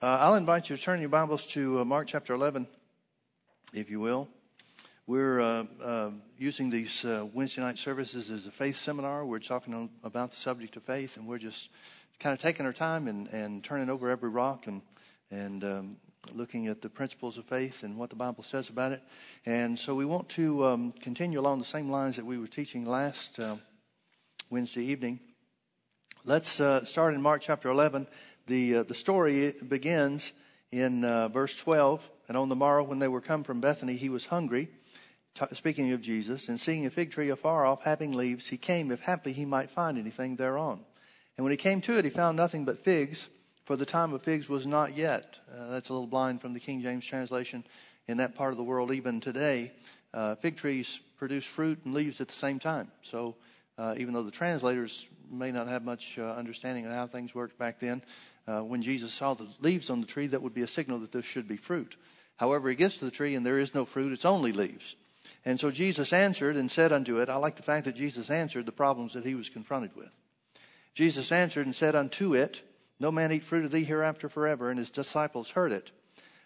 I'll invite you to turn your Bibles to Mark chapter 11, if you will. We're using these Wednesday night services as a faith seminar. We're talking about the subject of faith, and we're just kind of taking our time and turning over every rock and looking at the principles of faith and what the Bible says about it. And so we want to continue along the same lines that we were teaching last Wednesday evening. Let's start in Mark chapter 11. The story begins in verse 12. And on the morrow, when they were come from Bethany, he was hungry, speaking of Jesus, and seeing a fig tree afar off, having leaves, he came, if haply he might find anything thereon. And when he came to it, he found nothing but figs, for the time of figs was not yet. That's a little blind from the King James translation. In that part of the world, even today, fig trees produce fruit and leaves at the same time. So even though the translators may not have much understanding of how things worked back then, when Jesus saw the leaves on the tree, that would be a signal that there should be fruit. However, he gets to the tree and there is no fruit, it's only leaves. And so Jesus answered and said unto it. I like the fact that Jesus answered the problems that he was confronted with. Jesus answered and said unto it, No man eat fruit of thee hereafter forever. And his disciples heard it.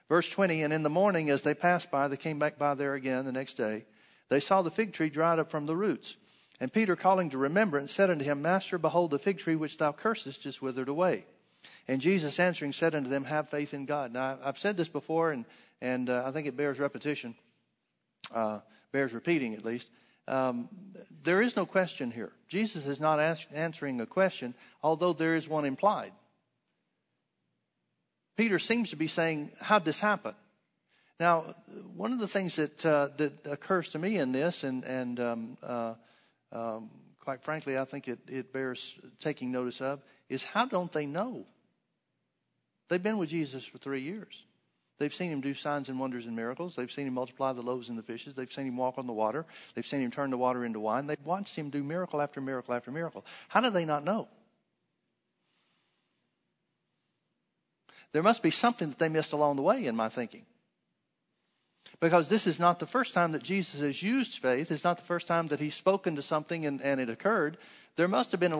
Verse 20, And in the morning as they passed by, they came back by there again the next day. They saw the fig tree dried up from the roots. And Peter, calling to remembrance, said unto him, Master, behold, the fig tree which thou cursest is withered away. And Jesus answering said unto them, Have faith in God. Now, I've said this before, and I think it bears repetition, bears repeating at least. There is no question here. Jesus is not answering a question, although there is one implied. Peter seems to be saying, how'd this happen? Now, one of the things that occurs to me in this, and quite frankly, I think it bears taking notice of, is how don't they know? They've been with Jesus for 3 years. They've seen him do signs and wonders and miracles. They've seen him multiply the loaves and the fishes. They've seen him walk on the water. They've seen him turn the water into wine. They've watched him do miracle after miracle after miracle. How do they not know? There must be something that they missed along the way, in my thinking. Because this is not the first time that Jesus has used faith. It's not the first time that he's spoken to something and it occurred. There must have been a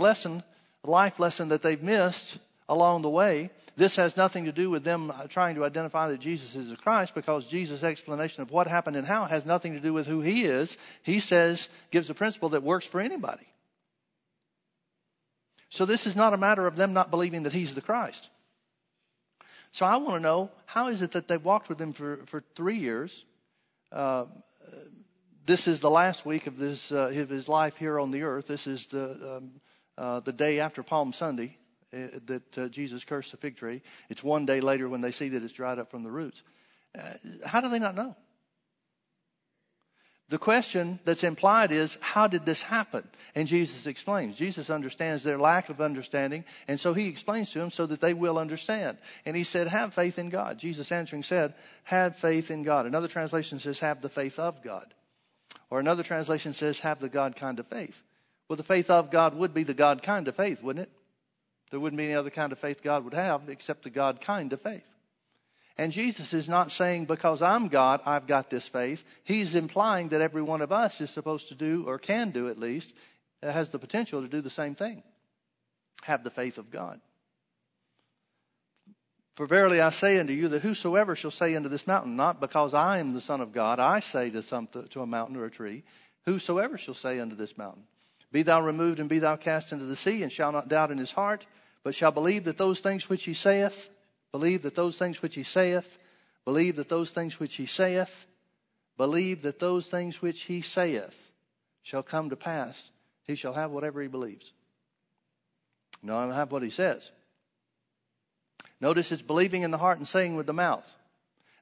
life lesson that they've missed along the way. This has nothing to do with them trying to identify that Jesus is the Christ, because Jesus' explanation of what happened and how has nothing to do with who he is. He says, gives a principle that works for anybody. So this is not a matter of them not believing that he's the Christ. So I want to know, how is it that they've walked with him for 3 years? This is the last week of his life here on the earth. This is the day after Palm Sunday. That Jesus cursed the fig tree. It's 1 day later when they see that it's dried up from the roots. How do they not know? The question that's implied is, how did this happen? And Jesus explains. Jesus understands their lack of understanding, and so he explains to them so that they will understand. And he said, Have faith in God. Jesus answering said, Have faith in God. Another translation says, Have the faith of God. Or another translation says, Have the God kind of faith. Well, the faith of God would be the God kind of faith, wouldn't it? There wouldn't be any other kind of faith God would have except the God kind of faith. And Jesus is not saying, because I'm God, I've got this faith. He's implying that every one of us is supposed to do, or can do at least, has the potential to do the same thing. Have the faith of God. For verily I say unto you that whosoever shall say unto this mountain, not because I am the Son of God, I say to a mountain or a tree, whosoever shall say unto this mountain, Be thou removed and be thou cast into the sea, and shall not doubt in his heart, but shall believe that those things which he saith, believe that those things which he saith shall come to pass. He shall have whatever he believes. No, I don't have what he says. Notice it's believing in the heart and saying with the mouth.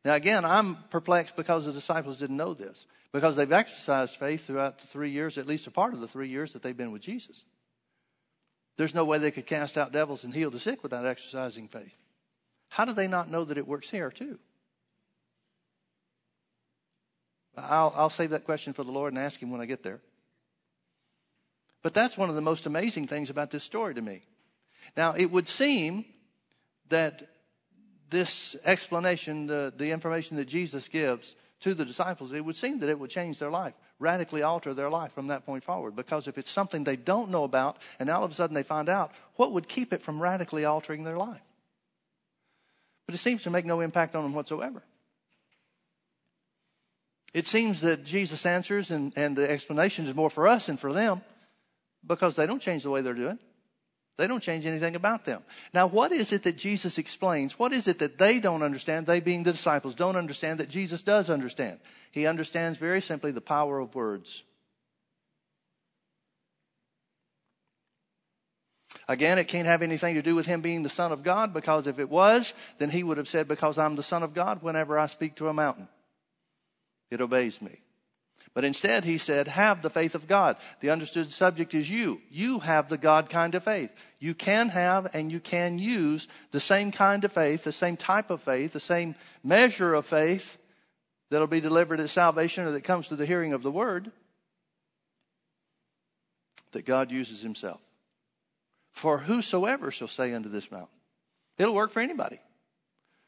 Now again, I'm perplexed because the disciples didn't know this, because they've exercised faith throughout the 3 years, at least a part of the 3 years that they've been with Jesus. There's no way they could cast out devils and heal the sick without exercising faith. How do they not know that it works here too? I'll save that question for the Lord and ask him when I get there. But that's one of the most amazing things about this story to me. Now, it would seem that this explanation, the information that Jesus gives to the disciples, it would seem that it would change their life, radically alter their life from that point forward. Because if it's something they don't know about, and all of a sudden they find out, what would keep it from radically altering their life? But it seems to make no impact on them whatsoever. It seems that Jesus' answers and the explanation is more for us than for them, because they don't change the way they're doing. They don't change anything about them. Now, what is it that Jesus explains? What is it that they don't understand, they being the disciples, don't understand that Jesus does understand? He understands very simply the power of words. Again, it can't have anything to do with him being the Son of God, because if it was, then he would have said, because I'm the Son of God, whenever I speak to a mountain, it obeys me. But instead, he said, have the faith of God. The understood subject is you. You have the God kind of faith. You can have and you can use the same kind of faith, the same type of faith, the same measure of faith that'll be delivered at salvation, or that comes through the hearing of the word, that God uses himself. For whosoever shall say unto this mountain. It'll work for anybody.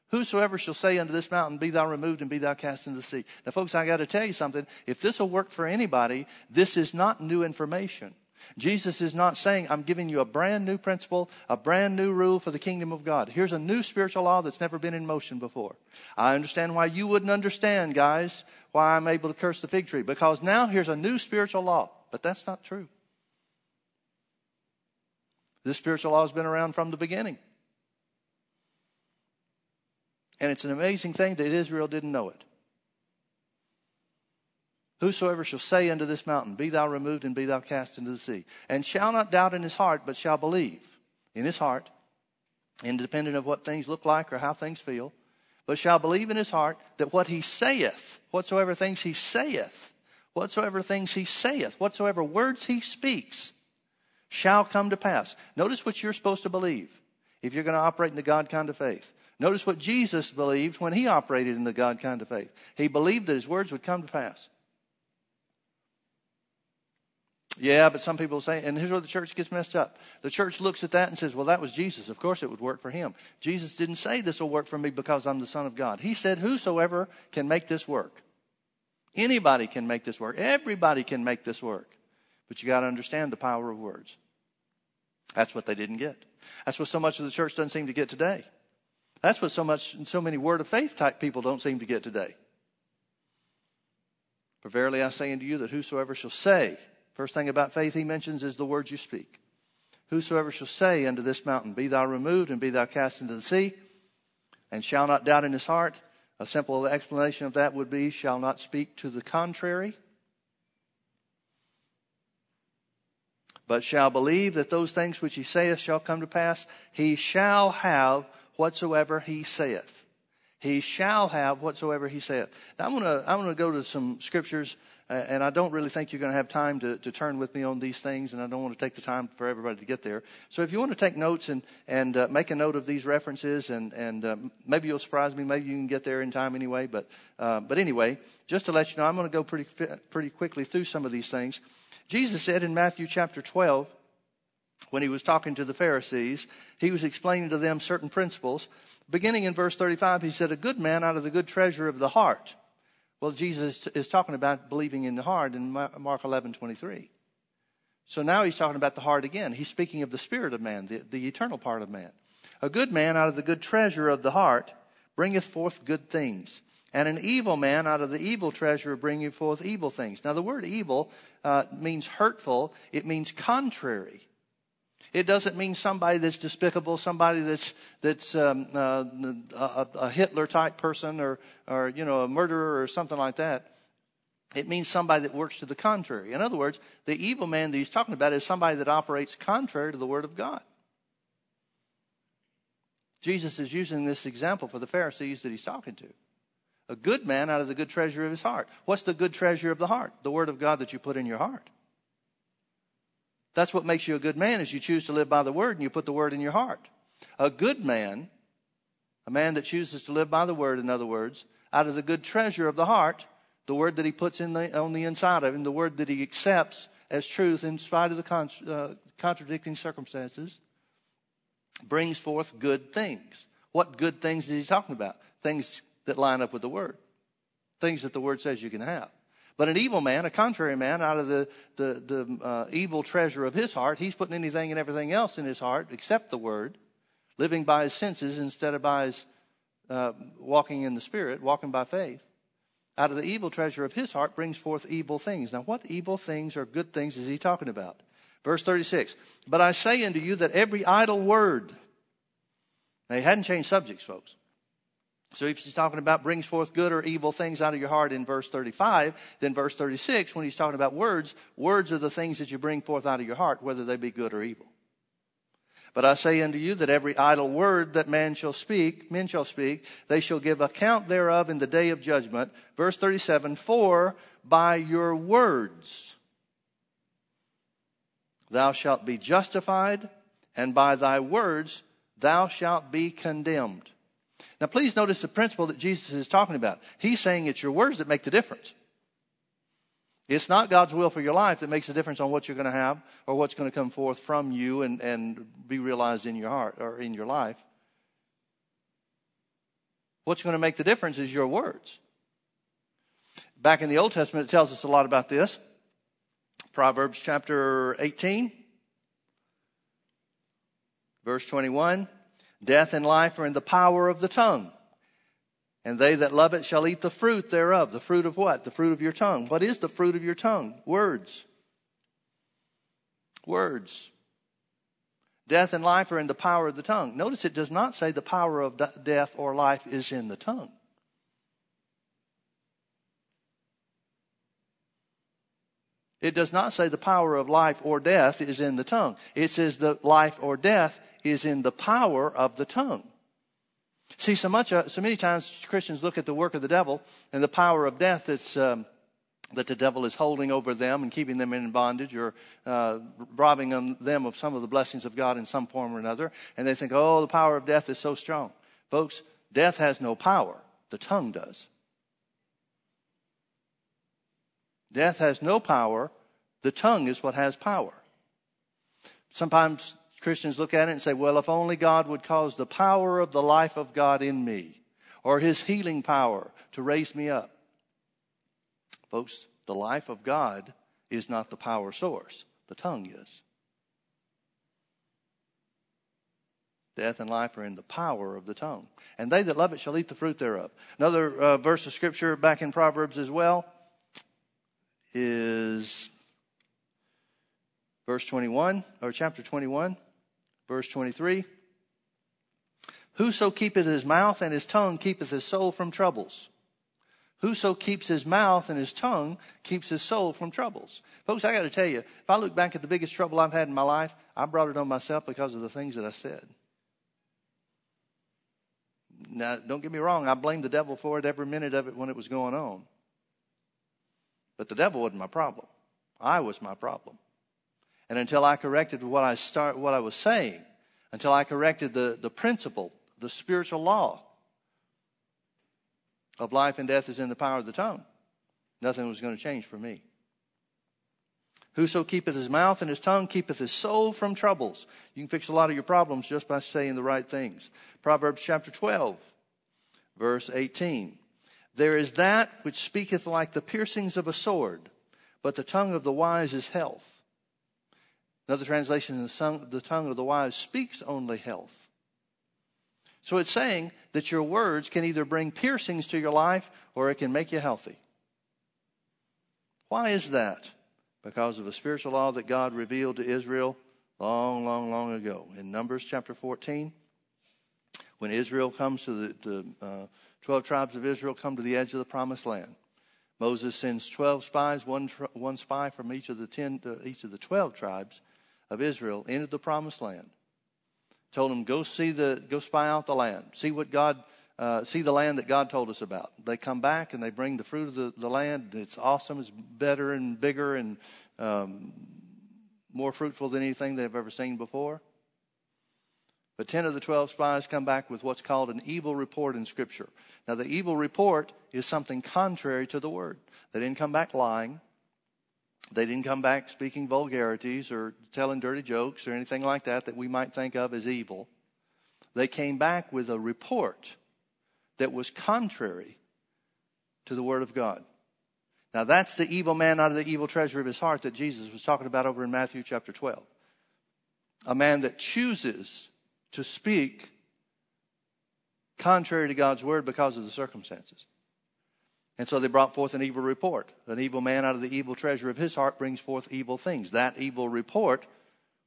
Whosoever shall say unto this mountain, be thou removed and be thou cast into the sea. Now, folks, I got to tell you something. If this will work for anybody, this is not new information. Jesus is not saying, I'm giving you a brand new principle, a brand new rule for the kingdom of God. Here's a new spiritual law that's never been in motion before. I understand why you wouldn't understand, guys, why I'm able to curse the fig tree. Because now here's a new spiritual law. But that's not true. This spiritual law has been around from the beginning. And it's an amazing thing that Israel didn't know it. Whosoever shall say unto this mountain, be thou removed and be thou cast into the sea, and shall not doubt in his heart, but shall believe in his heart, independent of what things look like or how things feel, but shall believe in his heart that what he saith, whatsoever things he saith, whatsoever things he saith, whatsoever words he speaks, shall come to pass. Notice what you're supposed to believe if you're going to operate in the God kind of faith. Notice what Jesus believed when he operated in the God kind of faith. He believed that his words would come to pass. Yeah, but some people say, and here's where the church gets messed up. The church looks at that and says, well, that was Jesus. Of course it would work for him. Jesus didn't say this will work for me because I'm the Son of God. He said, whosoever can make this work. Anybody can make this work. Everybody can make this work. But you got to understand the power of words. That's what they didn't get. That's what so much of the church doesn't seem to get today. That's what so many word of faith type people don't seem to get today. For verily I say unto you that whosoever shall say, first thing about faith he mentions is the words you speak. Whosoever shall say unto this mountain, be thou removed and be thou cast into the sea, and shall not doubt in his heart. A simple explanation of that would be, shall not speak to the contrary, but shall believe that those things which he saith shall come to pass. He shall have whatsoever he saith. He shall have whatsoever he saith. Now, I'm going to go to some scriptures, and I don't really think you're going to have time to turn with me on these things, and I don't want to take the time for everybody to get there. So if you want to take notes and make a note of these references, and maybe you'll surprise me. Maybe you can get there in time anyway. But anyway, just to let you know, I'm going to go pretty quickly through some of these things. Jesus said in Matthew chapter 12, when he was talking to the Pharisees, he was explaining to them certain principles. Beginning in verse 35, he said, a good man out of the good treasure of the heart. Well, Jesus is talking about believing in the heart in Mark 11:23. So now he's talking about the heart again. He's speaking of the spirit of man, the eternal part of man. A good man out of the good treasure of the heart bringeth forth good things. And an evil man out of the evil treasure bringeth forth evil things. Now the word evil means hurtful. It means contrary. It doesn't mean somebody that's despicable, somebody that's a Hitler type person or a murderer or something like that. It means somebody that works to the contrary. In other words, the evil man that he's talking about is somebody that operates contrary to the word of God. Jesus is using this example for the Pharisees that he's talking to. A good man out of the good treasure of his heart. What's the good treasure of the heart? The word of God that you put in your heart. That's what makes you a good man, is you choose to live by the word and you put the word in your heart. A good man, a man that chooses to live by the word, in other words, out of the good treasure of the heart, the word that he puts on the inside of him, the word that he accepts as truth in spite of the contradicting circumstances, brings forth good things. What good things is he talking about? Things that line up with the word. Things that the word says you can have. But an evil man, a contrary man, out of the evil treasure of his heart, he's putting anything and everything else in his heart except the word, living by his senses instead of by his walking in the Spirit, walking by faith, out of the evil treasure of his heart brings forth evil things. Now, what evil things or good things is he talking about? Verse 36, but I say unto you that every idle word. Now, he hadn't changed subjects, folks. So if he's talking about brings forth good or evil things out of your heart in verse 35, then verse 36, when he's talking about words, words are the things that you bring forth out of your heart, whether they be good or evil. But I say unto you that every idle word that men shall speak, they shall give account thereof in the day of judgment. Verse 37, for by your words thou shalt be justified, and by thy words thou shalt be condemned. Now, please notice the principle that Jesus is talking about. He's saying it's your words that make the difference. It's not God's will for your life that makes a difference on what you're going to have or what's going to come forth from you and be realized in your heart or in your life. What's going to make the difference is your words. Back in the Old Testament, it tells us a lot about this. Proverbs chapter 18, verse 21. Death and life are in the power of the tongue, and they that love it shall eat the fruit thereof. The fruit of what? The fruit of your tongue. What is the fruit of your tongue? Words. Words. Death and life are in the power of the tongue. Notice it does not say the power of death or life is in the tongue. It does not say the power of life or death is in the tongue. It says the life or death is in the power of the tongue. See, so many times Christians look at the work of the devil and the power of death that the devil is holding over them and keeping them in bondage or robbing them of some of the blessings of God in some form or another. And they think, oh, the power of death is so strong. Folks, death has no power. The tongue does. Death has no power. The tongue is what has power. Sometimes Christians look at it and say, well, if only God would cause the power of the life of God in me or his healing power to raise me up. Folks, the life of God is not the power source. The tongue is. Death and life are in the power of the tongue. And they that love it shall eat the fruit thereof. Another verse of scripture back in Proverbs as well is verse 21 or chapter 21. Verse 23, whoso keepeth his mouth and his tongue keepeth his soul from troubles. Whoso keeps his mouth and his tongue keeps his soul from troubles. Folks, I got to tell you, if I look back at the biggest trouble I've had in my life, I brought it on myself because of the things that I said. Now, don't get me wrong. I blamed the devil for it every minute of it when it was going on. But the devil wasn't my problem. I was my problem. And until I corrected what I was saying, until I corrected the principle, the spiritual law of life and death is in the power of the tongue, nothing was going to change for me. Whoso keepeth his mouth and his tongue keepeth his soul from troubles. You can fix a lot of your problems just by saying the right things. Proverbs chapter 12, verse 18. There is that which speaketh like the piercings of a sword, but the tongue of the wise is health. Another translation, the tongue of the wise speaks only health. So it's saying that your words can either bring piercings to your life or it can make you healthy. Why is that? Because of a spiritual law that God revealed to Israel long, long, long ago. In Numbers chapter 14, when Israel comes to the 12 tribes of Israel come to the edge of the promised land, Moses sends 12 spies, one spy from each of the 12 tribes of Israel into the promised land. Told them, go spy out the land. See the land that God told us about. They come back and they bring the fruit of the land. It's awesome. It's better and bigger and more fruitful than anything they've ever seen before. But 10 of the 12 spies come back with what's called an evil report in Scripture. Now, the evil report is something contrary to the Word. They didn't come back lying. They didn't come back speaking vulgarities or telling dirty jokes or anything like that we might think of as evil. They came back with a report that was contrary to the Word of God. Now, that's the evil man out of the evil treasure of his heart that Jesus was talking about over in Matthew chapter 12. A man that chooses to speak contrary to God's word because of the circumstances. And so they brought forth an evil report. An evil man out of the evil treasure of his heart brings forth evil things. That evil report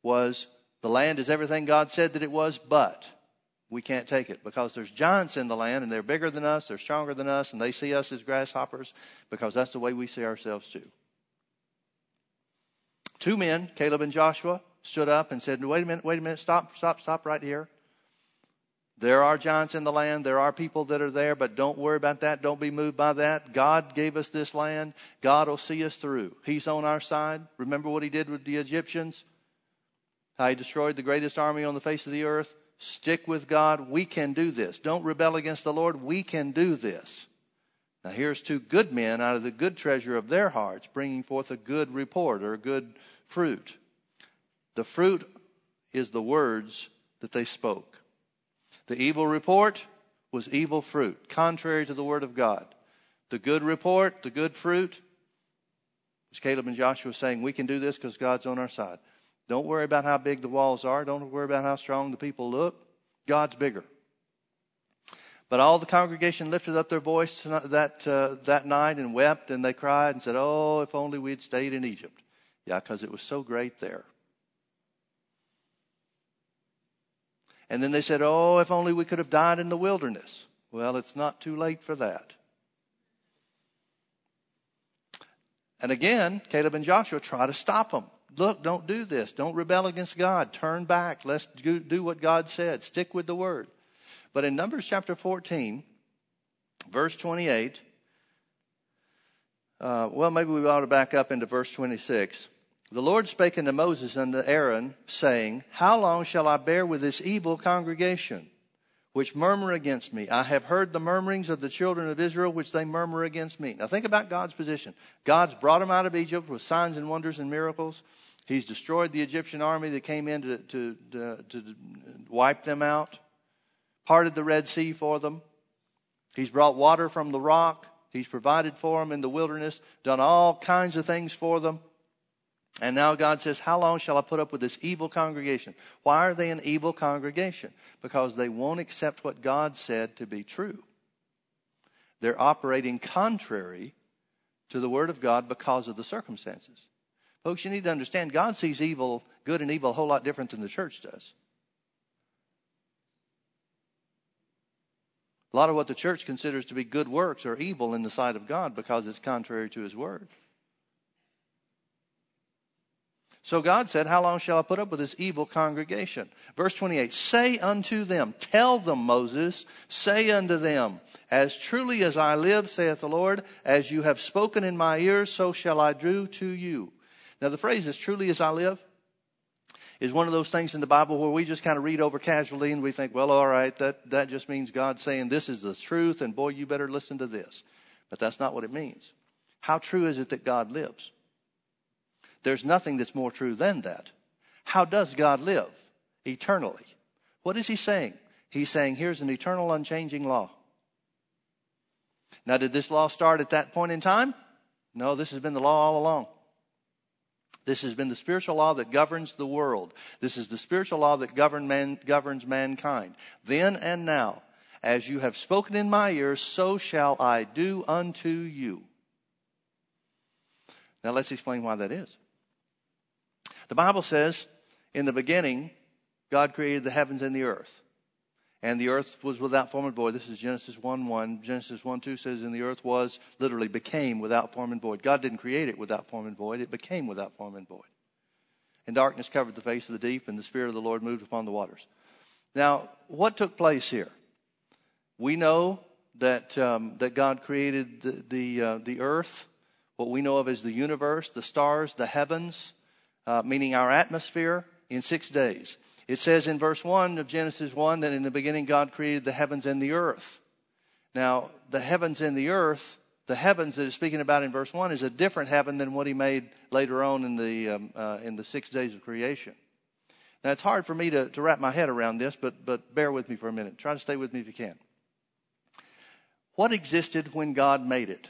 was the land is everything God said that it was, but we can't take it because there's giants in the land and they're bigger than us, they're stronger than us, and they see us as grasshoppers because that's the way we see ourselves too. Two men, Caleb and Joshua, stood up and said, wait a minute, stop right here. There are giants in the land. There are people that are there, but don't worry about that. Don't be moved by that. God gave us this land. God will see us through. He's on our side. Remember what he did with the Egyptians? How he destroyed the greatest army on the face of the earth. Stick with God. We can do this. Don't rebel against the Lord. We can do this. Now here's two good men out of the good treasure of their hearts bringing forth a good report or good fruit. The fruit is the words that they spoke. The evil report was evil fruit, contrary to the word of God. The good report, the good fruit, was Caleb and Joshua saying, we can do this because God's on our side. Don't worry about how big the walls are. Don't worry about how strong the people look. God's bigger. But all the congregation lifted up their voice that night and wept, and they cried and said, oh, if only we'd stayed in Egypt. Yeah, because it was so great there. And then they said, oh, if only we could have died in the wilderness. Well, it's not too late for that. And again, Caleb and Joshua try to stop them. Look, don't do this. Don't rebel against God. Turn back. Let's do what God said. Stick with the word. But in Numbers chapter 14, verse 28, well, maybe we ought to back up into verse 26. The Lord spake unto Moses and unto Aaron, saying, how long shall I bear with this evil congregation, which murmur against me? I have heard the murmurings of the children of Israel, which they murmur against me. Now think about God's position. God's brought them out of Egypt with signs and wonders and miracles. He's destroyed the Egyptian army that came in to wipe them out. Parted the Red Sea for them. He's brought water from the rock. He's provided for them in the wilderness. Done all kinds of things for them. And now God says, how long shall I put up with this evil congregation? Why are they an evil congregation? Because they won't accept what God said to be true. They're operating contrary to the word of God because of the circumstances. Folks, you need to understand God sees evil, good and evil a whole lot different than the church does. A lot of what the church considers to be good works are evil in the sight of God because it's contrary to his word. So God said, how long shall I put up with this evil congregation? Verse 28, say unto them, tell them, Moses, say unto them, as truly as I live, saith the Lord, as you have spoken in my ears, so shall I do to you. Now the phrase, as truly as I live, is one of those things in the Bible where we just kind of read over casually and we think, well, all right, that just means God saying this is the truth and boy, you better listen to this. But that's not what it means. How true is it that God lives? There's nothing that's more true than that. How does God live eternally? What is he saying? He's saying, here's an eternal, unchanging law. Now, did this law start at that point in time? No, this has been the law all along. This has been the spiritual law that governs the world. This is the spiritual law that governs mankind. Then and now, as you have spoken in my ears, so shall I do unto you. Now, let's explain why that is. The Bible says, in the beginning, God created the heavens and the earth. And the earth was without form and void. This is Genesis 1:1. Genesis 1:2 says, and the earth was, literally became without form and void. God didn't create it without form and void. It became without form and void. And darkness covered the face of the deep, and the Spirit of the Lord moved upon the waters. Now, what took place here? We know that God created the earth. What we know of as the universe, the stars, the heavens, meaning our atmosphere, in 6 days. It says in verse 1 of Genesis 1 that in the beginning God created the heavens and the earth. Now, the heavens and the earth, the heavens that it's speaking about in verse 1 is a different heaven than what he made later on in the 6 days of creation. Now, it's hard for me to wrap my head around this, but bear with me for a minute. Try to stay with me if you can. What existed when God made it?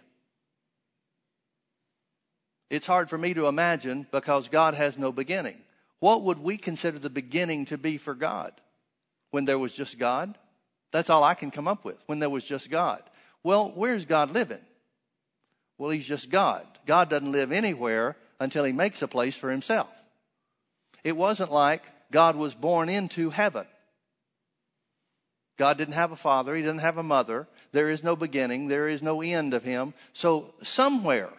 It's hard for me to imagine because God has no beginning. What would we consider the beginning to be for God when there was just God? That's all I can come up with when there was just God. Well, where's God living? Well, he's just God. God doesn't live anywhere until he makes a place for himself. It wasn't like God was born into heaven. God didn't have a father. He didn't have a mother. There is no beginning. There is no end of him. So somewhere,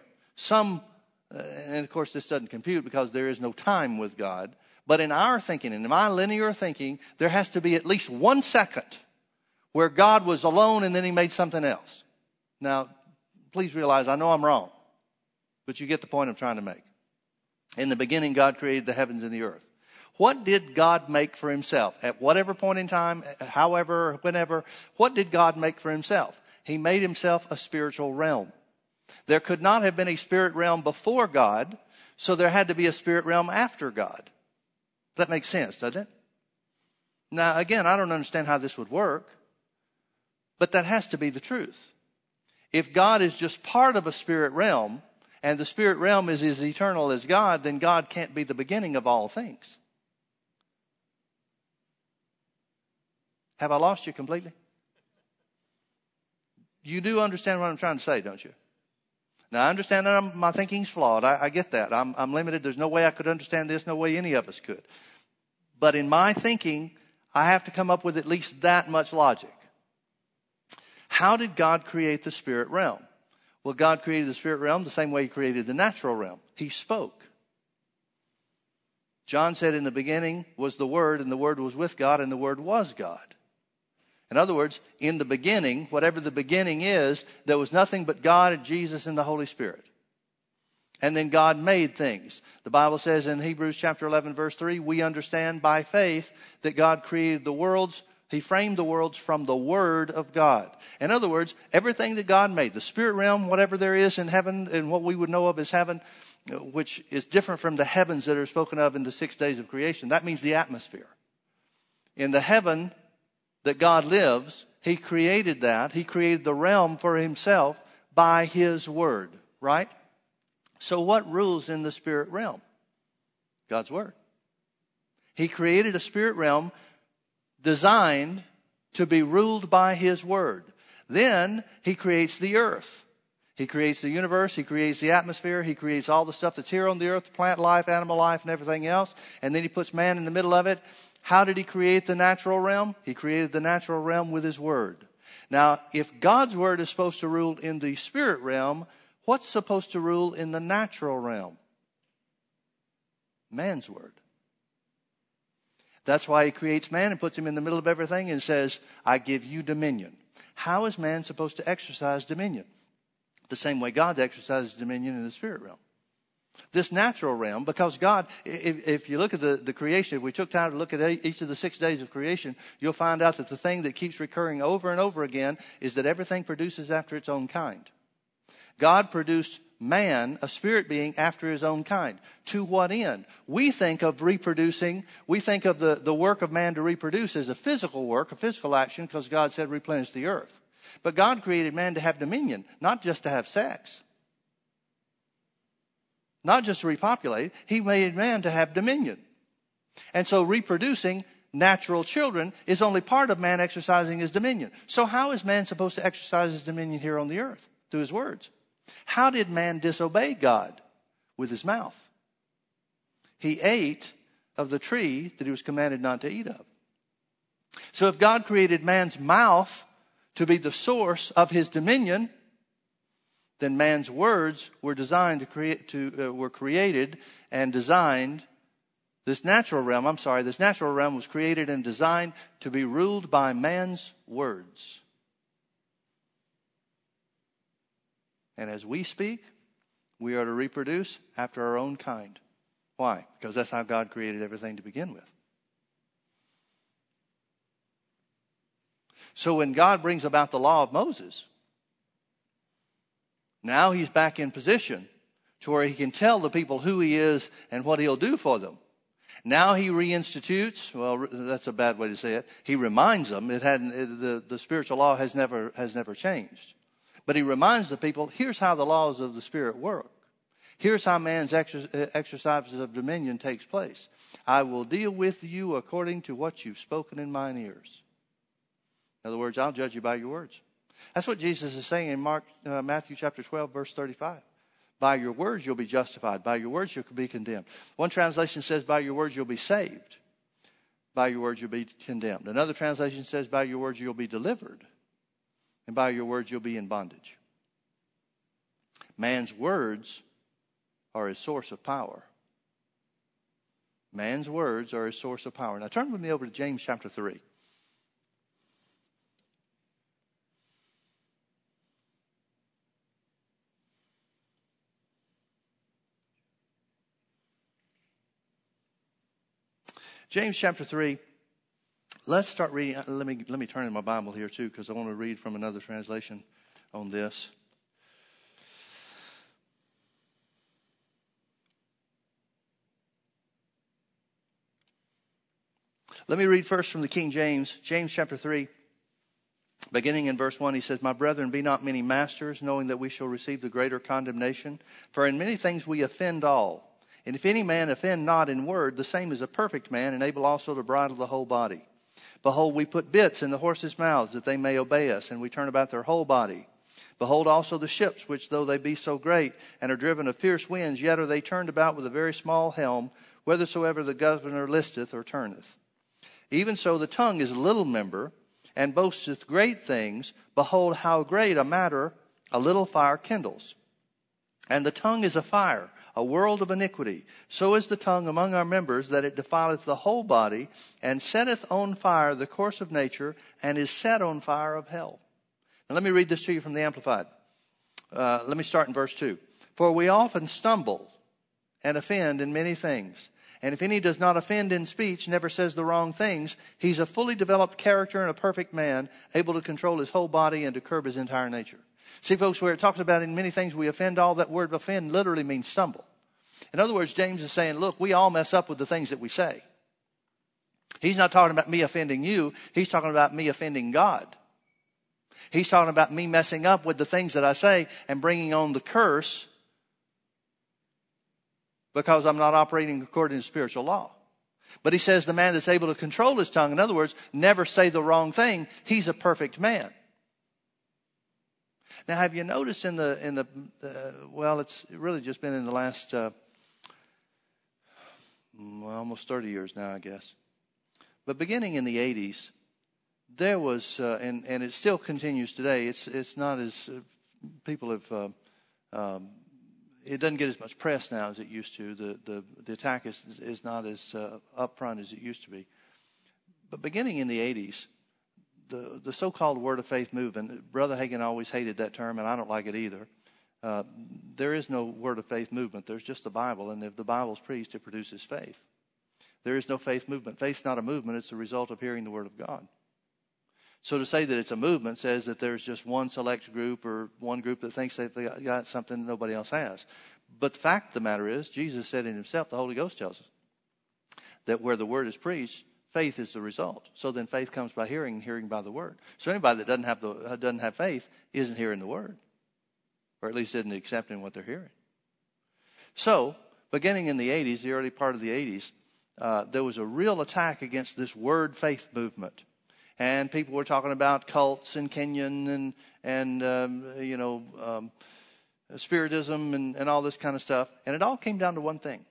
and of course this doesn't compute because there is no time with God. But in our thinking, in my linear thinking, there has to be at least 1 second where God was alone and then he made something else. Now, please realize I know I'm wrong, but you get the point I'm trying to make. In the beginning, God created the heavens and the earth. What did God make for himself? At whatever point in time, however, whenever, what did God make for himself? He made himself a spiritual realm. There could not have been a spirit realm before God, so there had to be a spirit realm after God. That makes sense, doesn't it? Now, again, I don't understand how this would work, but that has to be the truth. If God is just part of a spirit realm, and the spirit realm is as eternal as God, then God can't be the beginning of all things. Have I lost you completely? You do understand what I'm trying to say, don't you? Now, I understand that my thinking's flawed. I get that. I'm limited. There's no way I could understand this. No way any of us could. But in my thinking, I have to come up with at least that much logic. How did God create the spirit realm? Well, God created the spirit realm the same way he created the natural realm. He spoke. John said, in the beginning was the Word, and the Word was with God, and the Word was God. In other words, in the beginning, whatever the beginning is, there was nothing but God and Jesus and the Holy Spirit. And then God made things. The Bible says in Hebrews chapter 11, verse 3, we understand by faith that God created the worlds. He framed the worlds from the Word of God. In other words, everything that God made, the spirit realm, whatever there is in heaven, and what we would know of as heaven, which is different from the heavens that are spoken of in the 6 days of creation. That means the atmosphere. In the heaven that God lives, he created that. He created the realm for himself by his Word, right? So what rules in the spirit realm? God's Word. He created a spirit realm designed to be ruled by his Word. Then he creates the earth. He creates the universe. He creates the atmosphere. He creates all the stuff that's here on the earth, plant life, animal life, and everything else. And then he puts man in the middle of it. How did he create the natural realm? He created the natural realm with his Word. Now, if God's Word is supposed to rule in the spirit realm, what's supposed to rule in the natural realm? Man's Word. That's why he creates man and puts him in the middle of everything and says, I give you dominion. How is man supposed to exercise dominion? The same way God exercises dominion in the spirit realm. This natural realm, because God, if you look at the creation, if we took time to look at each of the 6 days of creation, you'll find out that the thing that keeps recurring over and over again is that everything produces after its own kind. God produced man, a spirit being, after his own kind. To what end? We think of reproducing, we think of the work of man to reproduce as a physical work, a physical action, because God said replenish the earth. But God created man to have dominion, not just to have sex, not just to repopulate. He made man to have dominion. And so reproducing natural children is only part of man exercising his dominion. So how is man supposed to exercise his dominion here on the earth? Through his words. How did man disobey God? With his mouth. He ate of the tree that he was commanded not to eat of. So if God created man's mouth to be the source of his dominion, then man's words were designed to were created and designed. This natural realm was created and designed to be ruled by man's words. And as we speak, we are to reproduce after our own kind. Why? Because that's how God created everything to begin with. So when God brings about the law of Moses, now he's back in position to where he can tell the people who he is and what he'll do for them. Now he reinstitutes, well, that's a bad way to say it. He reminds them, the spiritual law has never changed. But he reminds the people, here's how the laws of the Spirit work. Here's how man's exercises of dominion takes place. I will deal with you according to what you've spoken in mine ears. In other words, I'll judge you by your words. That's what Jesus is saying in Matthew chapter 12, verse 35. By your words, you'll be justified. By your words, you'll be condemned. One translation says, by your words, you'll be saved. By your words, you'll be condemned. Another translation says, by your words, you'll be delivered. And by your words, you'll be in bondage. Man's words are his source of power. Man's words are his source of power. Now turn with me over to James chapter 3. James chapter 3, let's start reading. Let me turn in my Bible here too, because I want to read from another translation on this. Let me read first from the King James. James chapter 3, beginning in verse 1, he says, My brethren, be not many masters, knowing that we shall receive the greater condemnation. For in many things we offend all. And if any man offend not in word, the same is a perfect man, and able also to bridle the whole body. Behold, we put bits in the horses' mouths, that they may obey us, and we turn about their whole body. Behold also the ships, which though they be so great, and are driven of fierce winds, yet are they turned about with a very small helm, whithersoever the governor listeth or turneth. Even so the tongue is a little member, and boasteth great things. Behold how great a matter a little fire kindles. And the tongue is a fire, a world of iniquity. So is the tongue among our members, that it defileth the whole body, and setteth on fire the course of nature, and is set on fire of hell. Now let me read this to you from the Amplified. Let me start in verse 2. For we often stumble and offend in many things. And if any does not offend in speech, never says the wrong things, he's a fully developed character and a perfect man, able to control his whole body and to curb his entire nature. See, folks, where it talks about in many things we offend all, that word offend literally means stumble. In other words, James is saying, look, we all mess up with the things that we say. He's not talking about me offending you. He's talking about me offending God. He's talking about me messing up with the things that I say and bringing on the curse because I'm not operating according to spiritual law. But he says the man that's able to control his tongue, in other words, never say the wrong thing, he's a perfect man. Now, have you noticed well, it's really just been in the last almost 30 years now, I guess. But beginning in the 80s, there was, and it still continues today. It's not as people have. It doesn't get as much press now as it used to. The attack is not as upfront as it used to be. But beginning in the 80s. The so-called word of faith movement, Brother Hagin always hated that term, and I don't like it either. There is no word of faith movement. There's just the Bible, and if the Bible's preached, it produces faith. There is no faith movement. Faith's not a movement. It's the result of hearing the word of God. So to say that it's a movement says that there's just one select group or one group that thinks they've got something that nobody else has. But the fact of the matter is, Jesus said in himself, the Holy Ghost tells us, that where the word is preached, faith is the result. So then faith comes by hearing, and hearing by the word. So anybody that doesn't have faith isn't hearing the word, or at least isn't accepting what they're hearing. So beginning in the 80s, the early part of the 80s, there was a real attack against this word faith movement. And people were talking about cults and Kenyon and Spiritism and all this kind of stuff. And it all came down to one thing.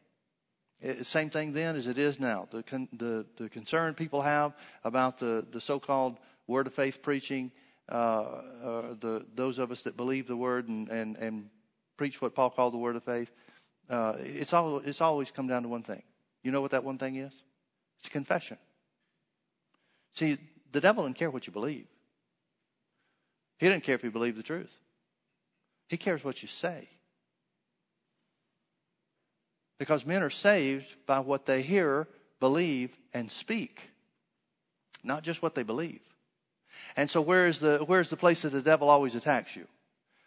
Same thing then as it is now. The concern people have about the so-called word of faith preaching, those of us that believe the word and preach what Paul called the word of faith, it's always come down to one thing. You know what that one thing is? It's confession. See, the devil doesn't care what you believe. He doesn't care if you believe the truth. He cares what you say. Because men are saved by what they hear, believe, and speak, not just what they believe. And so where's the place that the devil always attacks you?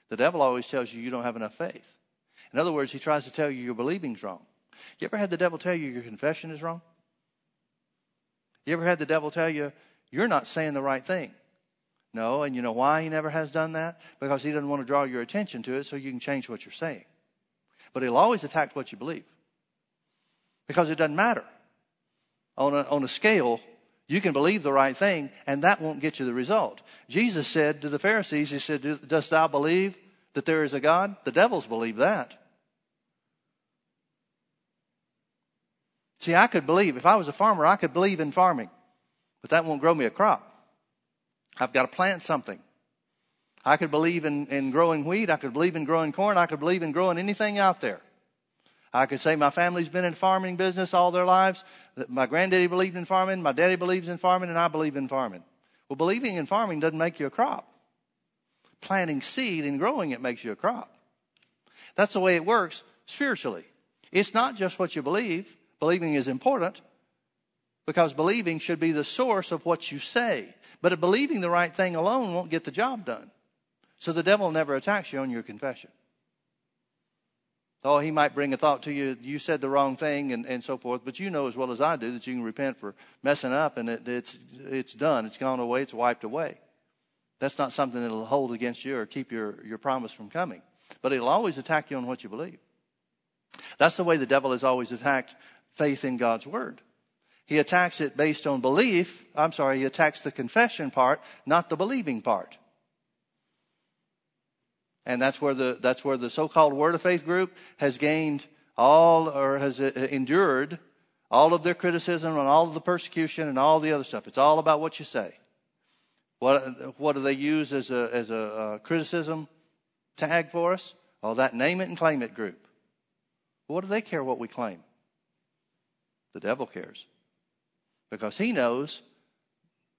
The devil always tells you you don't have enough faith. In other words, he tries to tell you your believing's wrong. You ever had the devil tell you your confession is wrong? You ever had the devil tell you you're not saying the right thing? No, and you know why he never has done that? Because he doesn't want to draw your attention to it so you can change what you're saying. But he'll always attack what you believe, because it doesn't matter. On a scale, You can believe the right thing, and that won't get you the result. Jesus said to the Pharisees, he said, dost thou believe that there is a God? The devils believe that. See, I could believe, if I was a farmer, I could believe in farming, but that won't grow me a crop. I've got to plant something. I could believe in growing wheat. I could believe in growing corn. I could believe in growing anything out there. I could say my family's been in farming business all their lives. My granddaddy believed in farming. My daddy believes in farming, and I believe in farming. Well, believing in farming doesn't make you a crop. Planting seed and growing it makes you a crop. That's the way it works spiritually. It's not just what you believe. Believing is important because believing should be the source of what you say. But believing the right thing alone won't get the job done. So the devil never attacks you on your confession. Oh, he might bring a thought to you, you said the wrong thing and so forth, but you know as well as I do that you can repent for messing up and it's done. It's gone away. It's wiped away. That's not something that will hold against you or keep your promise from coming. But it'll always attack you on what you believe. That's the way the devil has always attacked faith in God's word. He attacks it based on belief. He attacks the confession part, not the believing part. And that's where the so-called Word of Faith group has gained has endured all of their criticism and all of the persecution and all the other stuff. It's all about what you say. What do they use as a criticism tag for us? Oh, that name it and claim it group. What do they care what we claim? The devil cares, because he knows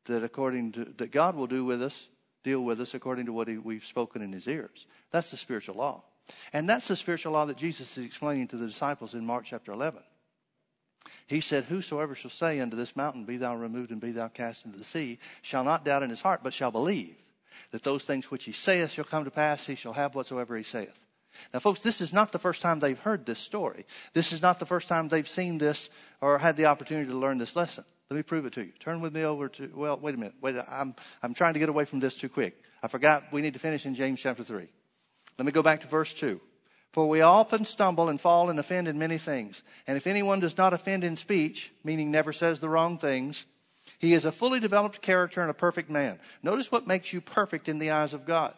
that that God will deal with us according to what we've spoken in his ears. That's the spiritual law. And that's the spiritual law that Jesus is explaining to the disciples in Mark chapter 11. He said, whosoever shall say unto this mountain, be thou removed and be thou cast into the sea, shall not doubt in his heart, but shall believe that those things which he saith shall come to pass, he shall have whatsoever he saith. Now, folks, this is not the first time they've heard this story. This is not the first time they've seen this or had the opportunity to learn this lesson. Let me prove it to you. Turn with me over to, well, wait a minute. Wait, I'm trying to get away from this too quick. I forgot we need to finish in James chapter 3. Let me go back to verse 2. For we often stumble and fall and offend in many things. And if anyone does not offend in speech, meaning never says the wrong things, he is a fully developed character and a perfect man. Notice what makes you perfect in the eyes of God.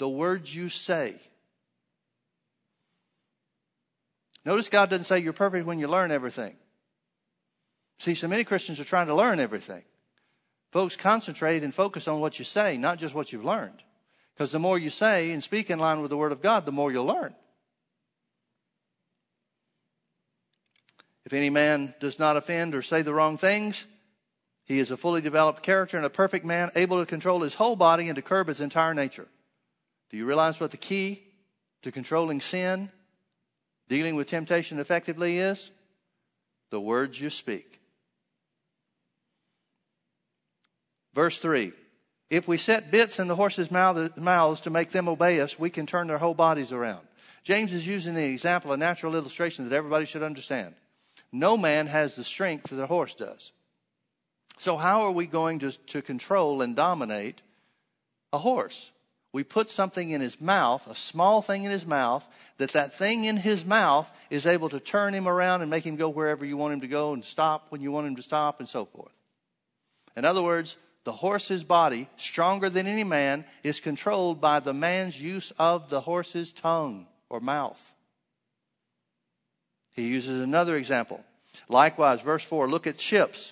The words you say. Notice God doesn't say you're perfect when you learn everything. See, so many Christians are trying to learn everything. Folks, concentrate and focus on what you say, not just what you've learned. Because the more you say and speak in line with the Word of God, the more you'll learn. If any man does not offend or say the wrong things, he is a fully developed character and a perfect man, able to control his whole body and to curb his entire nature. Do you realize what the key to controlling sin, dealing with temptation effectively is? The words you speak. Verse 3, if we set bits in the horses' mouths to make them obey us, we can turn their whole bodies around. James is using the example, a natural illustration that everybody should understand. No man has the strength that a horse does. So how are we going to control and dominate a horse? We put something in his mouth, a small thing in his mouth, that thing in his mouth is able to turn him around and make him go wherever you want him to go and stop when you want him to stop and so forth. In other words, the horse's body, stronger than any man, is controlled by the man's use of the horse's tongue or mouth. He uses another example. Likewise, verse 4, look at ships.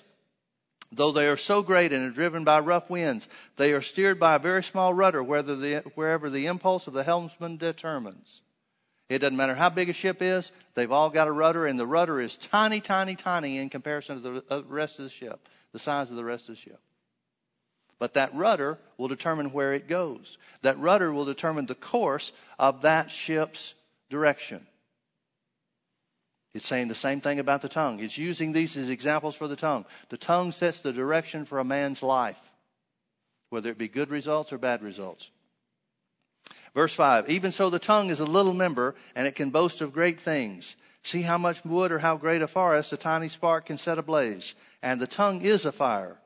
Though they are so great and are driven by rough winds, they are steered by a very small rudder wherever the impulse of the helmsman determines. It doesn't matter how big a ship is, they've all got a rudder, and the rudder is tiny, tiny, tiny in comparison to the rest of the ship, the size of the rest of the ship. But that rudder will determine where it goes. That rudder will determine the course of that ship's direction. It's saying the same thing about the tongue. It's using these as examples for the tongue. The tongue sets the direction for a man's life, whether it be good results or bad results. Verse 5, even so the tongue is a little member, and it can boast of great things. See how much wood or how great a forest a tiny spark can set ablaze. And the tongue is a fire,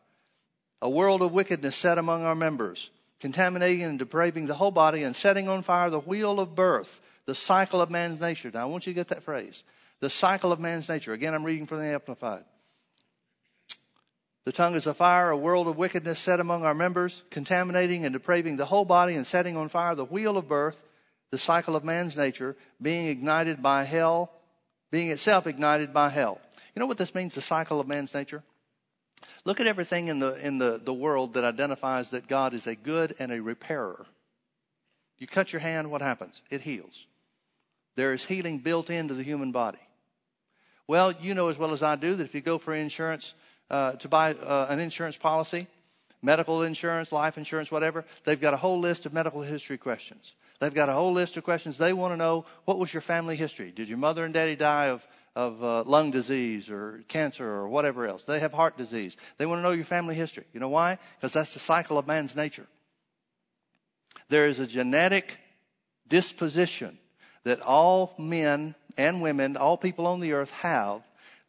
a world of wickedness set among our members, contaminating and depraving the whole body and setting on fire the wheel of birth, the cycle of man's nature. Now I want you to get that phrase. The cycle of man's nature. Again, I'm reading from the Amplified. The tongue is a fire, a world of wickedness set among our members, contaminating and depraving the whole body and setting on fire the wheel of birth, the cycle of man's nature, being itself ignited by hell. You know what this means, the cycle of man's nature? Look at everything in the world that identifies that God is a good and a repairer. You cut your hand, what happens? It heals. There is healing built into the human body. Well, you know as well as I do that if you go for insurance, to buy an insurance policy, medical insurance, life insurance, whatever, they've got a whole list of medical history questions. They've got a whole list of questions. They want to know, what was your family history? Did your mother and daddy die of lung disease or cancer or whatever else? They have heart disease. They want to know your family history. You know why? Because that's the cycle of man's nature. There is a genetic disposition that all men and women, all people on the earth have,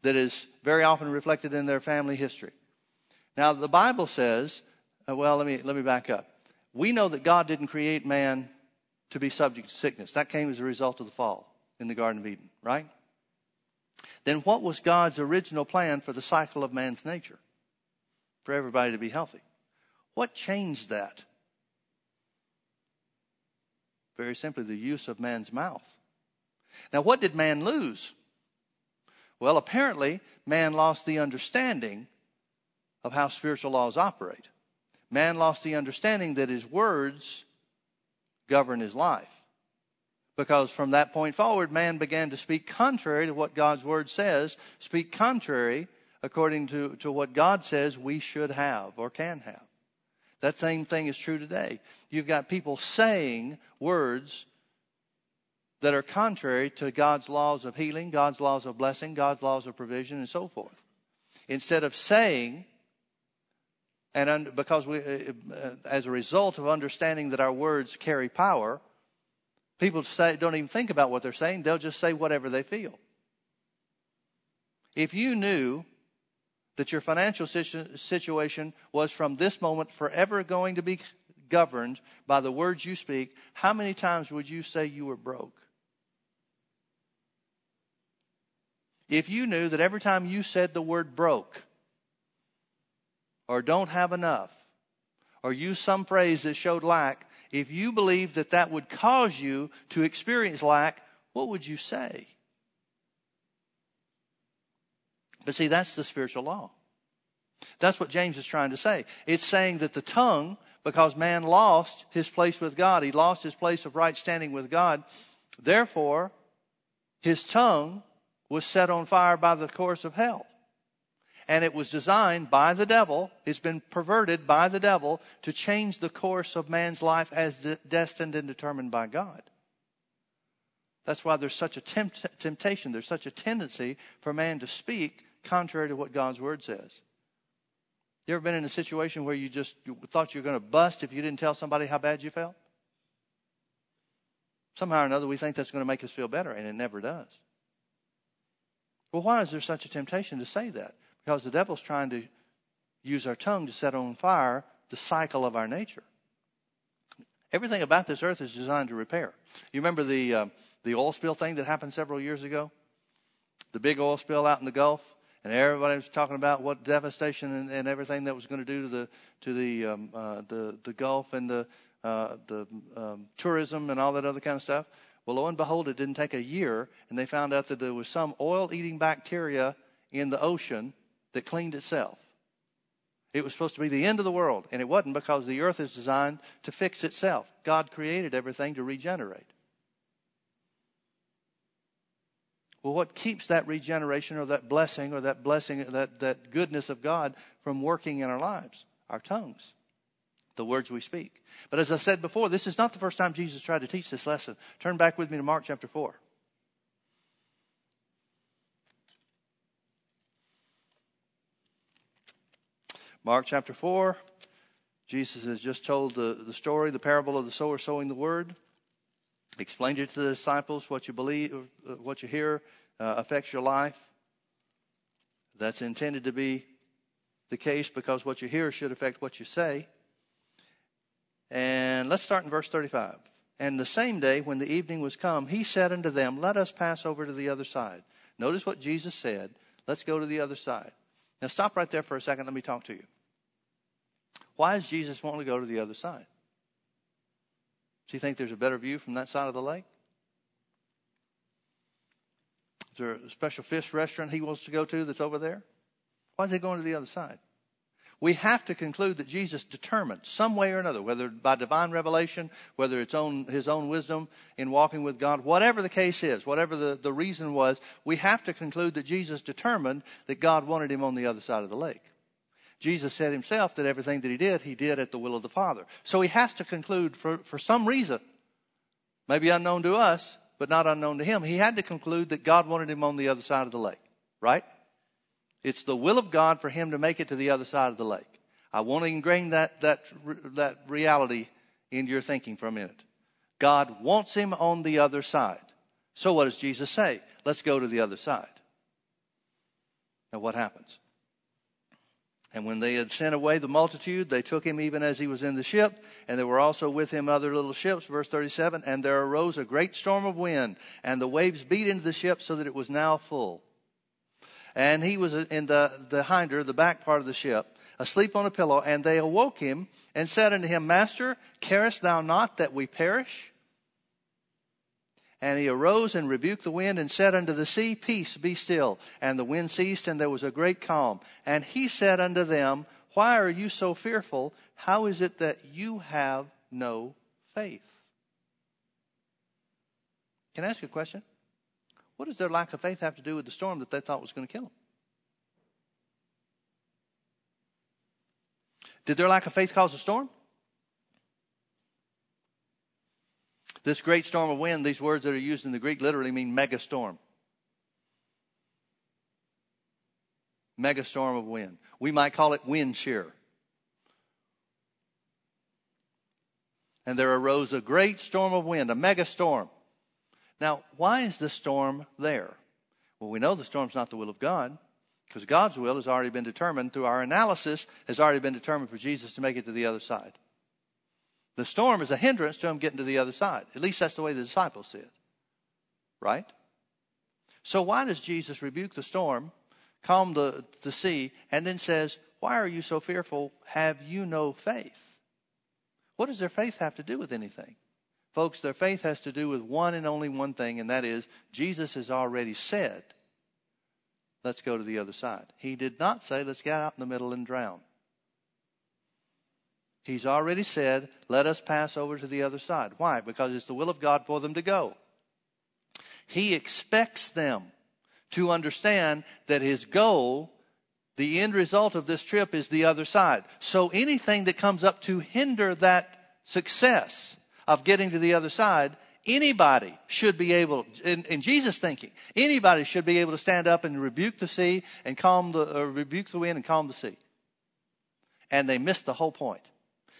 that is very often reflected in their family history. Now, the Bible says, well, let me back up. We know that God didn't create man to be subject to sickness. That came as a result of the fall in the Garden of Eden, right? Then what was God's original plan for the cycle of man's nature? For everybody to be healthy. What changed that? Very simply, the use of man's mouth. Now, what did man lose? Well, apparently, man lost the understanding of how spiritual laws operate. Man lost the understanding that his words govern his life. Because from that point forward, man began to speak contrary to what God's word says, speak contrary according to what God says we should have or can have. That same thing is true today. You've got people saying words that are contrary to God's laws of healing, God's laws of blessing, God's laws of provision, and so forth. Instead of saying, and because we, as a result of understanding that our words carry power, people don't even think about what they're saying. They'll just say whatever they feel. If you knew that your financial situation was from this moment forever going to be governed by the words you speak, how many times would you say you were broke? If you knew that every time you said the word broke, or don't have enough, or use some phrase that showed lack, if you believed that that would cause you to experience lack, what would you say? But see, that's the spiritual law. That's what James is trying to say. It's saying that the tongue, because man lost his place with God, he lost his place of right standing with God, therefore his tongue was set on fire by the course of hell. And it was designed by the devil, it's been perverted by the devil, to change the course of man's life as destined and determined by God. That's why there's such a temptation, there's such a tendency for man to speak contrary to what God's word says. You ever been in a situation where you thought you were going to bust if you didn't tell somebody how bad you felt? Somehow or another, we think that's going to make us feel better, and it never does. Well, why is there such a temptation to say that? Because the devil's trying to use our tongue to set on fire the cycle of our nature. Everything about this earth is designed to repair. You remember the oil spill thing that happened several years ago? The big oil spill out in the Gulf, and everybody was talking about what devastation and everything that was going to do to the Gulf and the tourism and all that other kind of stuff. Well, lo and behold, it didn't take a year, and they found out that there was some oil-eating bacteria in the ocean that cleaned itself. It was supposed to be the end of the world, and it wasn't, because the earth is designed to fix itself. God created everything to regenerate. Well, what keeps that regeneration or that blessing, that goodness of God from working in our lives? Our tongues, the words we speak. But as I said before, this is not the first time Jesus tried to teach this lesson. Turn back with me to Mark chapter 4. Mark chapter 4, Jesus has just told the story, the parable of the sower sowing the word. Explained it to the disciples, what you believe, what you hear affects your life. That's intended to be the case, because what you hear should affect what you say. And let's start in verse 35. And the same day when the evening was come, he said unto them, let us pass over to the other side. Notice what Jesus said. Let's go to the other side. Now stop right there for a second. Let me talk to you. Why is Jesus wanting to go to the other side? Do you think there's a better view from that side of the lake? Is there a special fish restaurant he wants to go to that's over there? Why is he going to the other side? We have to conclude that Jesus determined some way or another, whether by divine revelation, whether it's his own wisdom in walking with God, whatever the case is, whatever the reason was, we have to conclude that Jesus determined that God wanted him on the other side of the lake. Jesus said himself that everything that he did at the will of the Father. So he has to conclude for some reason, maybe unknown to us, but not unknown to him, he had to conclude that God wanted him on the other side of the lake, right? It's the will of God for him to make it to the other side of the lake. I want to ingrain that reality into your thinking for a minute. God wants him on the other side. So what does Jesus say? Let's go to the other side. Now what happens? And when they had sent away the multitude, they took him even as he was in the ship, and there were also with him other little ships. Verse 37, and there arose a great storm of wind, and the waves beat into the ship so that it was now full. And he was in the hinder, the back part of the ship, asleep on a pillow, and they awoke him and said unto him, Master, carest thou not that we perish? And he arose and rebuked the wind and said unto the sea, Peace, be still. And the wind ceased, and there was a great calm. And he said unto them, Why are you so fearful? How is it that you have no faith? Can I ask you a question? What does their lack of faith have to do with the storm that they thought was going to kill them? Did their lack of faith cause a storm? This great storm of wind, these words that are used in the Greek literally mean mega storm. Mega storm of wind. We might call it wind shear. And there arose a great storm of wind, a mega storm. Now, why is the storm there? Well, we know the storm's not the will of God, because God's will has already been determined through our analysis, has already been determined for Jesus to make it to the other side. The storm is a hindrance to him getting to the other side. At least that's the way the disciples see it. Right? So why does Jesus rebuke the storm, calm the sea, and then says, Why are you so fearful? Have you no faith? What does their faith have to do with anything? Folks, their faith has to do with one and only one thing, and that is Jesus has already said, Let's go to the other side. He did not say, Let's get out in the middle and drown. He's already said, let us pass over to the other side. Why? Because it's the will of God for them to go. He expects them to understand that his goal, the end result of this trip, is the other side. So anything that comes up to hinder that success of getting to the other side, anybody should be able, in Jesus' thinking, anybody should be able to stand up and rebuke the sea and rebuke the wind and calm the sea. And they missed the whole point.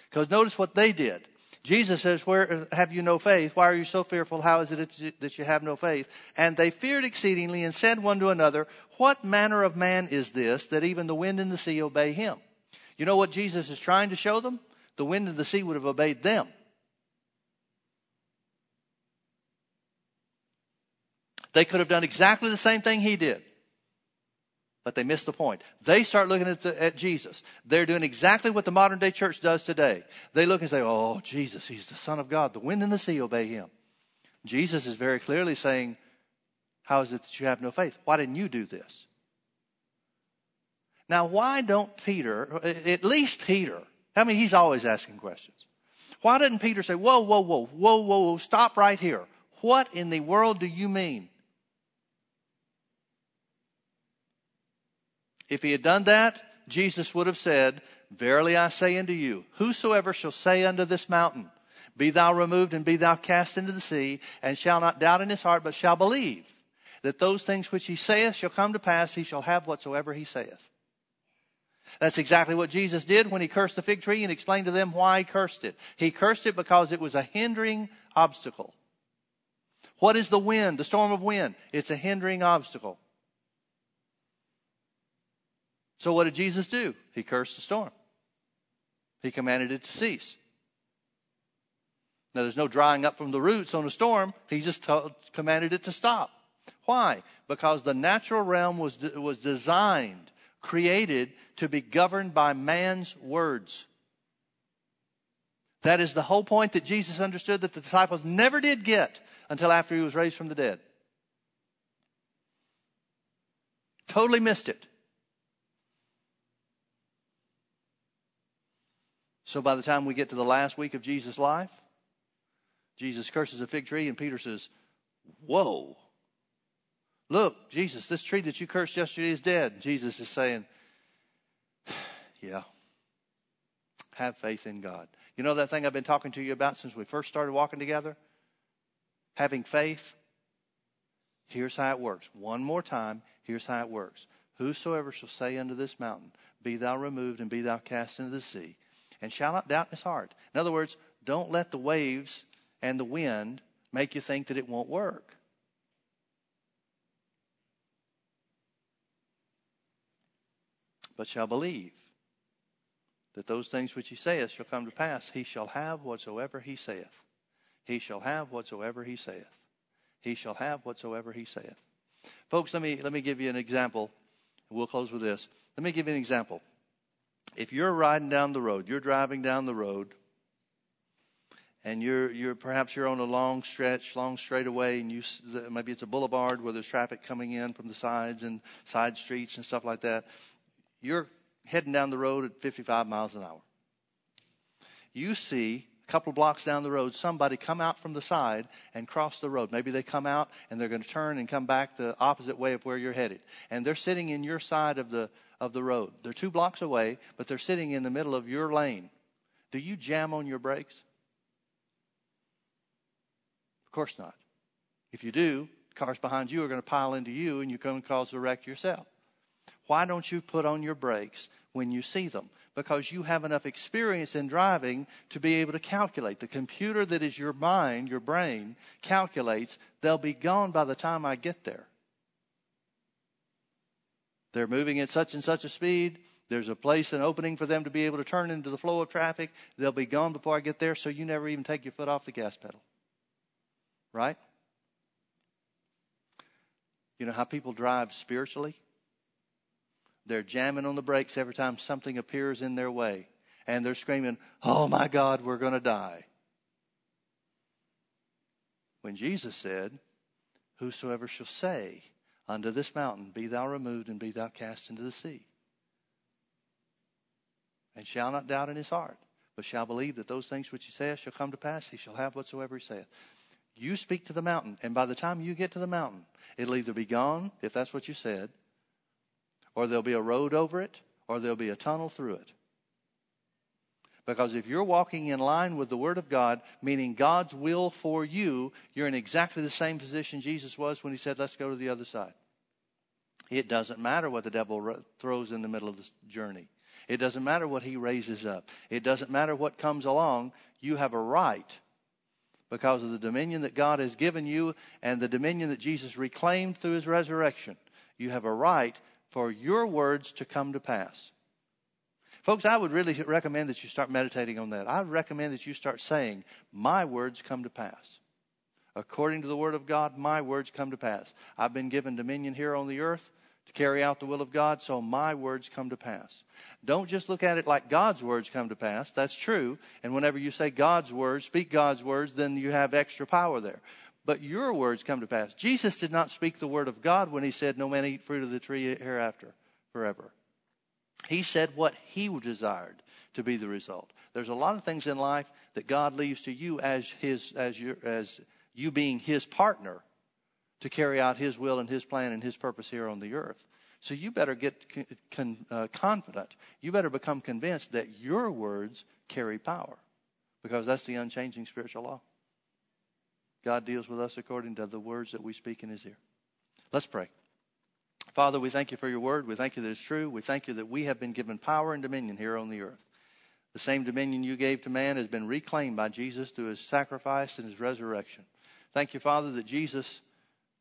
Because notice what they did. Jesus says, Where have you no faith? Why are you so fearful? How is it that you have no faith? And they feared exceedingly and said one to another, What manner of man is this that even the wind and the sea obey him? You know what Jesus is trying to show them? The wind and the sea would have obeyed them. They could have done exactly the same thing he did. But they missed the point. They start looking at Jesus. They're doing exactly what the modern day church does today. They look and say, oh, Jesus, he's the Son of God. The wind and the sea obey him. Jesus is very clearly saying, how is it that you have no faith? Why didn't you do this? Now, why don't Peter, at least Peter, I mean, he's always asking questions. Why didn't Peter say, whoa, stop right here. What in the world do you mean? If he had done that, Jesus would have said, Verily I say unto you, whosoever shall say unto this mountain, Be thou removed and be thou cast into the sea, and shall not doubt in his heart, but shall believe that those things which he saith shall come to pass, he shall have whatsoever he saith. That's exactly what Jesus did when he cursed the fig tree and explained to them why he cursed it. He cursed it because it was a hindering obstacle. What is the wind, the storm of wind? It's a hindering obstacle. So what did Jesus do? He cursed the storm. He commanded it to cease. Now, there's no drying up from the roots on a storm. He just commanded it to stop. Why? Because the natural realm was designed, created to be governed by man's words. That is the whole point that Jesus understood that the disciples never did get until after he was raised from the dead. Totally missed it. So by the time we get to the last week of Jesus' life, Jesus curses a fig tree and Peter says, whoa, look, Jesus, this tree that you cursed yesterday is dead. Jesus is saying, yeah, have faith in God. You know that thing I've been talking to you about since we first started walking together? Having faith. Here's how it works. One more time, here's how it works. Whosoever shall say unto this mountain, be thou removed and be thou cast into the sea, and shall not doubt in his heart. In other words, don't let the waves and the wind make you think that it won't work. But shall believe that those things which he saith shall come to pass. He shall have whatsoever he saith. He shall have whatsoever he saith. He shall have whatsoever he saith. Folks, let me give you an example. We'll close with this. Let me give you an example. If you're riding down the road, you're driving down the road, and you're on a long stretch, long straightaway, and maybe it's a boulevard where there's traffic coming in from the sides and side streets and stuff like that. You're heading down the road at 55 miles an hour. You see a couple of blocks down the road, somebody come out from the side and cross the road. Maybe they come out and they're going to turn and come back the opposite way of where you're headed. And they're sitting in your side of the road. They're 2 blocks away, but they're sitting in the middle of your lane. Do you jam on your brakes? Of course not. If you do, cars behind you are going to pile into you and you're going to cause a wreck yourself. Why don't you put on your brakes when you see them? Because you have enough experience in driving to be able to calculate. The computer that is your mind, your brain, calculates, they'll be gone by the time I get there. They're moving at such and such a speed. There's a place, an opening for them to be able to turn into the flow of traffic. They'll be gone before I get there, so you never even take your foot off the gas pedal. Right? You know how people drive spiritually? They're jamming on the brakes every time something appears in their way. And they're screaming, oh my God, we're going to die. When Jesus said, whosoever shall say unto this mountain, be thou removed and be thou cast into the sea. And shall not doubt in his heart, but shall believe that those things which he saith shall come to pass. He shall have whatsoever he saith. You speak to the mountain, and by the time you get to the mountain, it'll either be gone, if that's what you said, or there'll be a road over it, or there'll be a tunnel through it. Because if you're walking in line with the Word of God, meaning God's will for you, you're in exactly the same position Jesus was when he said, let's go to the other side. It doesn't matter what the devil throws in the middle of this journey. It doesn't matter what he raises up. It doesn't matter what comes along. You have a right because of the dominion that God has given you and the dominion that Jesus reclaimed through his resurrection. You have a right for your words to come to pass. Folks, I would really recommend that you start meditating on that. I would recommend that you start saying, my words come to pass. According to the Word of God, my words come to pass. I've been given dominion here on the earth to carry out the will of God, so my words come to pass. Don't just look at it like God's words come to pass. That's true. And whenever you say God's words, speak God's words, then you have extra power there. But your words come to pass. Jesus did not speak the word of God when he said, no man eat fruit of the tree hereafter, forever. He said what he desired to be the result. There's a lot of things in life that God leaves to you as you being his partner to carry out his will and his plan and his purpose here on the earth. So you better get confident. You better become convinced that your words carry power because that's the unchanging spiritual law. God deals with us according to the words that we speak in his ear. Let's pray. Father, we thank you for your word. We thank you that it's true. We thank you that we have been given power and dominion here on the earth. The same dominion you gave to man has been reclaimed by Jesus through his sacrifice and his resurrection. Thank you, Father, that Jesus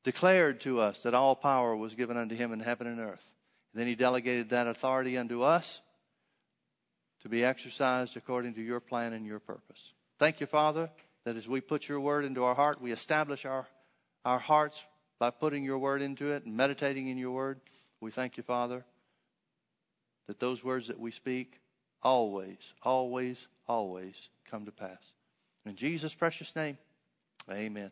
declared to us that all power was given unto him in heaven and earth. And then he delegated that authority unto us to be exercised according to your plan and your purpose. Thank you, Father, that as we put your word into our heart, we establish our hearts by putting your word into it and meditating in your word. We thank you, Father, that those words that we speak always, always, always come to pass. In Jesus' precious name, amen.